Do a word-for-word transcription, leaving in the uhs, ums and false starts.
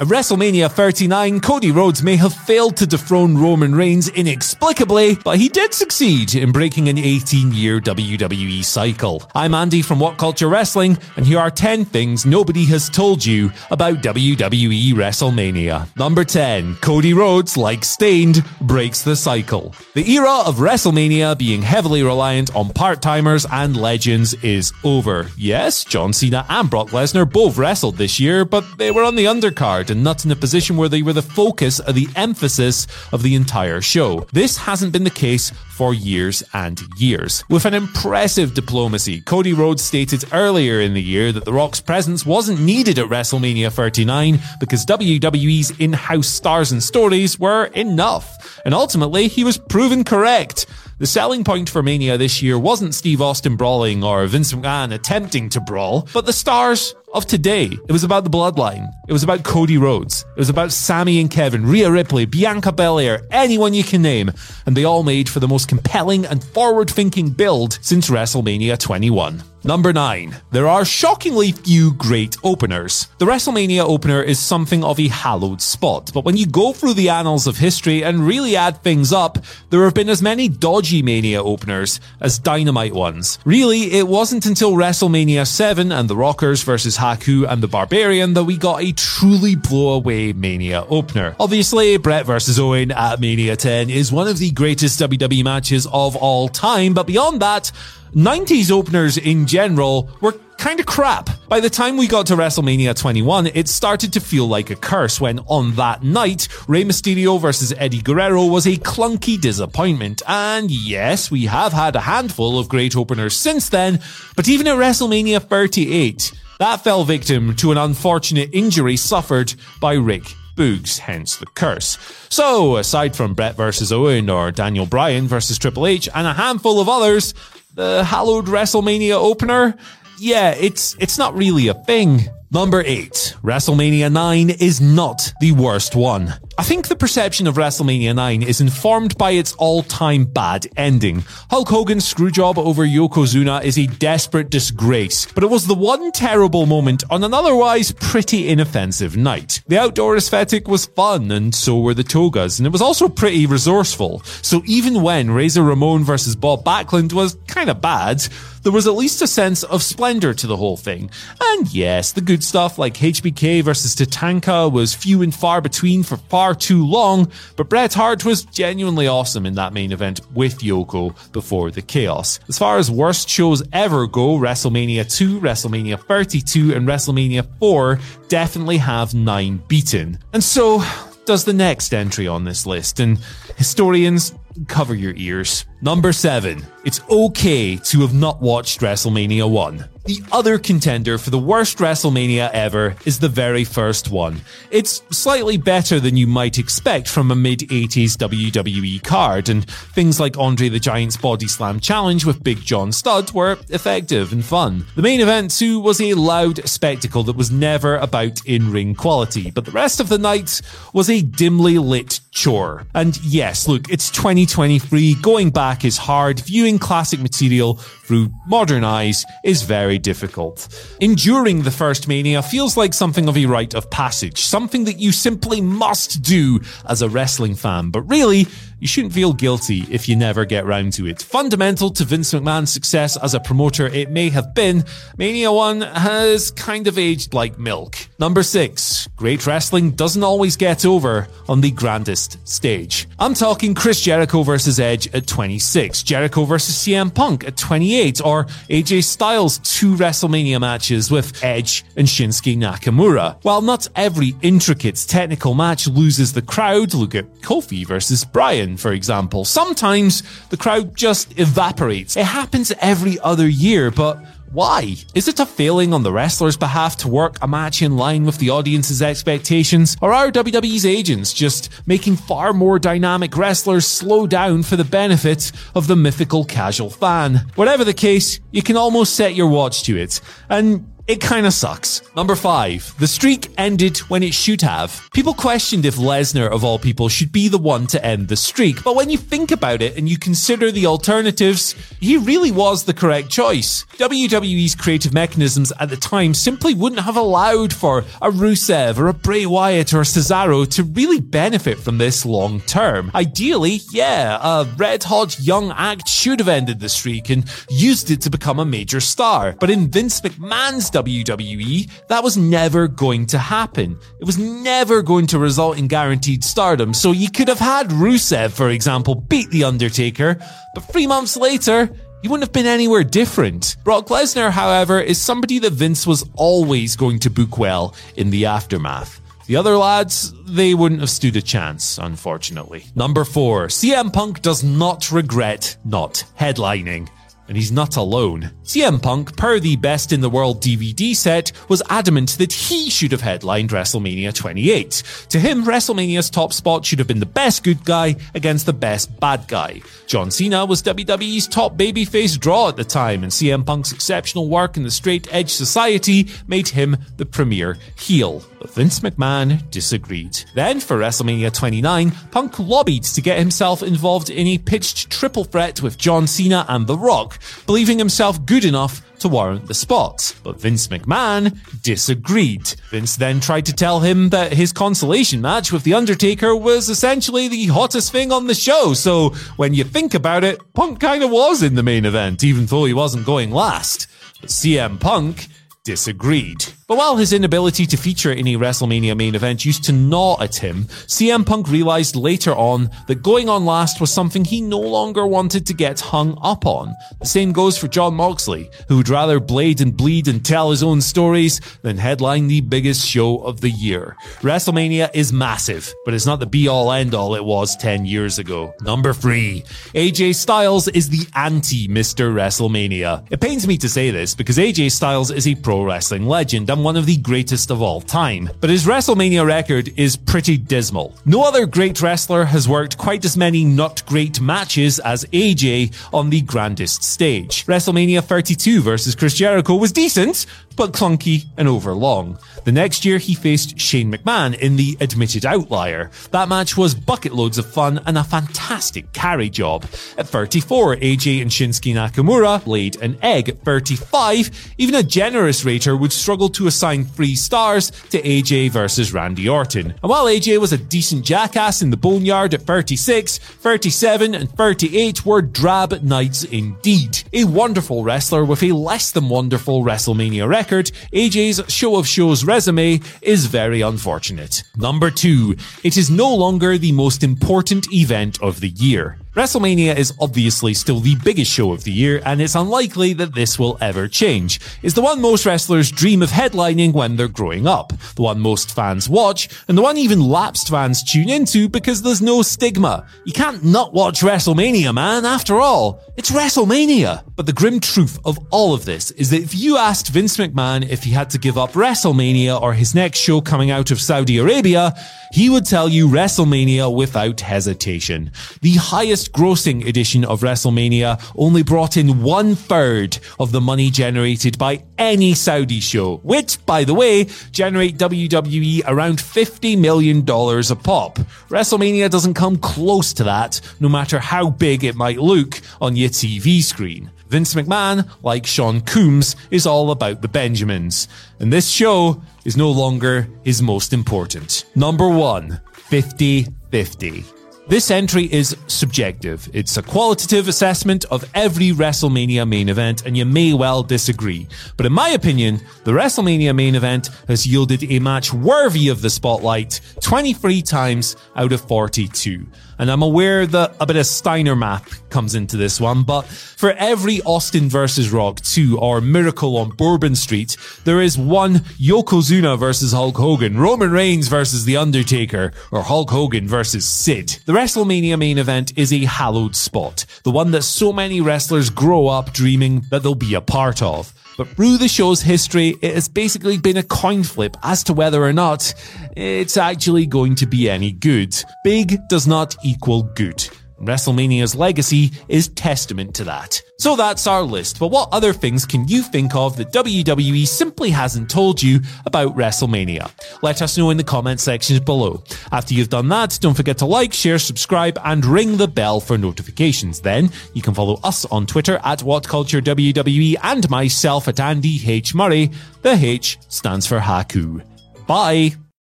At WrestleMania thirty-nine, Cody Rhodes may have failed to dethrone Roman Reigns inexplicably, but he did succeed in breaking an eighteen-year W W E cycle. I'm Andy from WhatCulture Wrestling, and here are ten things nobody has told you about W W E WrestleMania. Number ten. Cody Rhodes, like Stained, breaks the cycle. The era of WrestleMania being heavily reliant on part-timers and legends is over. Yes, John Cena and Brock Lesnar both wrestled this year, but they were on the undercard and not in a position where they were the focus or the emphasis of the entire show. This hasn't been the case for years and years. With an impressive diplomacy, Cody Rhodes stated earlier in the year that The Rock's presence wasn't needed at WrestleMania thirty-nine because W W E's in-house stars and stories were enough. And ultimately, he was proven correct. The selling point for Mania this year wasn't Steve Austin brawling or Vince McMahon attempting to brawl, but the stars of today. It was about the bloodline. It was about Cody Rhodes. It was about Sami and Kevin, Rhea Ripley, Bianca Belair, anyone you can name. And they all made for the most compelling and forward-thinking build since WrestleMania twenty-one. Number nine. There are shockingly few great openers. The WrestleMania opener is something of a hallowed spot, but when you go through the annals of history and really add things up, there have been as many dodgy Mania openers as dynamite ones. Really, it wasn't until WrestleMania seven and The Rockers versus Haku and the Barbarian that we got a truly blow-away Mania opener. Obviously, Bret versus Owen at Mania ten is one of the greatest W W E matches of all time, but beyond that, nineties openers in general were kind of crap. By the time we got to WrestleMania twenty-one, it started to feel like a curse when, on that night, Rey Mysterio versus Eddie Guerrero was a clunky disappointment. And yes, we have had a handful of great openers since then, but even at WrestleMania thirty-eight, that fell victim to an unfortunate injury suffered by Rick Boogs, hence the curse. So, aside from Bret versus Owen or Daniel Bryan versus Triple H and a handful of others, the hallowed WrestleMania opener? Yeah, it's it's not really a thing. Number eight. WrestleMania nine is not the worst one. I think the perception of WrestleMania nine is informed by its all-time bad ending. Hulk Hogan's screwjob over Yokozuna is a desperate disgrace, but it was the one terrible moment on an otherwise pretty inoffensive night. The outdoor aesthetic was fun, and so were the togas, and it was also pretty resourceful. So even when Razor Ramon versus Bob Backlund was kind of bad, there was at least a sense of splendor to the whole thing. And yes, the good stuff like H B K versus Tatanka was few and far between for far too long, but Bret Hart was genuinely awesome in that main event with Yoko before the chaos. As far as worst shows ever go, WrestleMania two, WrestleMania thirty-two, and WrestleMania four definitely have nine beaten. And so does the next entry on this list, and historians, cover your ears. Number seven. It's okay to have not watched WrestleMania one. The other contender for the worst WrestleMania ever is the very first one. It's slightly better than you might expect from a mid-eighties W W E card, and things like Andre the Giant's Body Slam Challenge with Big John Studd were effective and fun. The main event, too, was a loud spectacle that was never about in-ring quality, but the rest of the night was a dimly lit chore. And yes, look, it's twenty twenty-three, going back is hard, viewing seeing classic material through modern eyes is very difficult. Enduring the first Mania feels like something of a rite of passage, something that you simply must do as a wrestling fan, but really, you shouldn't feel guilty if you never get round to it. Fundamental to Vince McMahon's success as a promoter it may have been, Mania one has kind of aged like milk. Number six. Great wrestling doesn't always get over on the grandest stage. I'm talking Chris Jericho versus Edge at twenty-six, Jericho versus C M Punk at twenty-eight, or A J Styles' two WrestleMania matches with Edge and Shinsuke Nakamura. While not every intricate technical match loses the crowd, look at Kofi versus Bryan, for example. Sometimes the crowd just evaporates. It happens every other year, but why? Is it a failing on the wrestler's behalf to work a match in line with the audience's expectations? Or are W W E's agents just making far more dynamic wrestlers slow down for the benefit of the mythical casual fan? Whatever the case, you can almost set your watch to it. And it kinda sucks. Number five. The streak ended when it should have. People questioned if Lesnar, of all people, should be the one to end the streak, but when you think about it and you consider the alternatives, he really was the correct choice. W W E's creative mechanisms at the time simply wouldn't have allowed for a Rusev or a Bray Wyatt or a Cesaro to really benefit from this long term. Ideally, yeah, a red-hot young act should have ended the streak and used it to become a major star, but in Vince McMahon's W W E, that was never going to happen. It was never going to result in guaranteed stardom, so you could have had Rusev, for example, beat The Undertaker, but three months later, he wouldn't have been anywhere different. Brock Lesnar, however, is somebody that Vince was always going to book well in the aftermath. The other lads, they wouldn't have stood a chance, unfortunately. Number four. C M Punk does not regret not headlining. And he's not alone. C M Punk, per the Best in the World D V D set, was adamant that he should have headlined WrestleMania twenty-eight. To him, WrestleMania's top spot should have been the best good guy against the best bad guy. John Cena was W W E's top babyface draw at the time, and C M Punk's exceptional work in the straight edge society made him the premier heel. But Vince McMahon disagreed. Then, for WrestleMania twenty-nine, Punk lobbied to get himself involved in a pitched triple threat with John Cena and The Rock, believing himself good enough to warrant the spot. But Vince McMahon disagreed. Vince then tried to tell him that his consolation match with The Undertaker was essentially the hottest thing on the show, so when you think about it, Punk kinda was in the main event, even though he wasn't going last. But C M Punk disagreed. But while his inability to feature in a WrestleMania main event used to gnaw at him, C M Punk realized later on that going on last was something he no longer wanted to get hung up on. The same goes for Jon Moxley, who would rather blade and bleed and tell his own stories than headline the biggest show of the year. WrestleMania is massive, but it's not the be-all end-all it was ten years ago. Number three. A J Styles is the anti-Mister WrestleMania. It pains me to say this because A J Styles is a pro wrestling legend and one of the greatest of all time, but his WrestleMania record is pretty dismal. No other great wrestler has worked quite as many not great matches as A J on the grandest stage. WrestleMania thirty-two versus Chris Jericho was decent, but clunky and overlong. The next year he faced Shane McMahon in the admitted outlier. That match was bucket loads of fun and a fantastic carry job. At thirty-four, A J and Shinsuke Nakamura laid an egg. At thirty-five, even a generous rater would struggle to assign three stars to A J versus Randy Orton. And while A J was a decent jackass in the boneyard at thirty-six, thirty-seven and thirty-eight were drab nights indeed. A wonderful wrestler with a less than wonderful WrestleMania record, A J's show of shows resume is very unfortunate. Number two. It is no longer the most important event of the year. WrestleMania is obviously still the biggest show of the year, and it's unlikely that this will ever change. It's the one most wrestlers dream of headlining when they're growing up, the one most fans watch, and the one even lapsed fans tune into because there's no stigma. You can't not watch WrestleMania, man. After all, it's WrestleMania. But the grim truth of all of this is that if you asked Vince McMahon if he had to give up WrestleMania or his next show coming out of Saudi Arabia, he would tell you WrestleMania without hesitation. The highest highest grossing edition of WrestleMania only brought in one third of the money generated by any Saudi show, which, by the way, generate W W E around fifty million dollars a pop. WrestleMania doesn't come close to that, no matter how big it might look on your T V screen. Vince McMahon, like Sean Coombs, is all about the Benjamins. And this show is no longer his most important. Number one, fifty fifty. This entry is subjective. It's a qualitative assessment of every WrestleMania main event, and you may well disagree. But in my opinion, the WrestleMania main event has yielded a match worthy of the spotlight twenty-three times out of forty-two. And I'm aware that a bit of Steiner math comes into this one, but for every Austin versus Rock two or Miracle on Bourbon Street, there is one Yokozuna versus Hulk Hogan, Roman Reigns versus The Undertaker, or Hulk Hogan versus Sid. The WrestleMania main event is a hallowed spot, the one that so many wrestlers grow up dreaming that they'll be a part of. But through the show's history, it has basically been a coin flip as to whether or not it's actually going to be any good. Big does not equal good. WrestleMania's legacy is testament to that. So that's our list, but what other things can you think of that W W E simply hasn't told you about WrestleMania? Let us know in the comment sections below. After you've done that, don't forget to like, share, subscribe, and ring the bell for notifications. Then you can follow us on Twitter at WhatCulture W W E and myself at Andy H Murray. The H stands for Haku. Bye!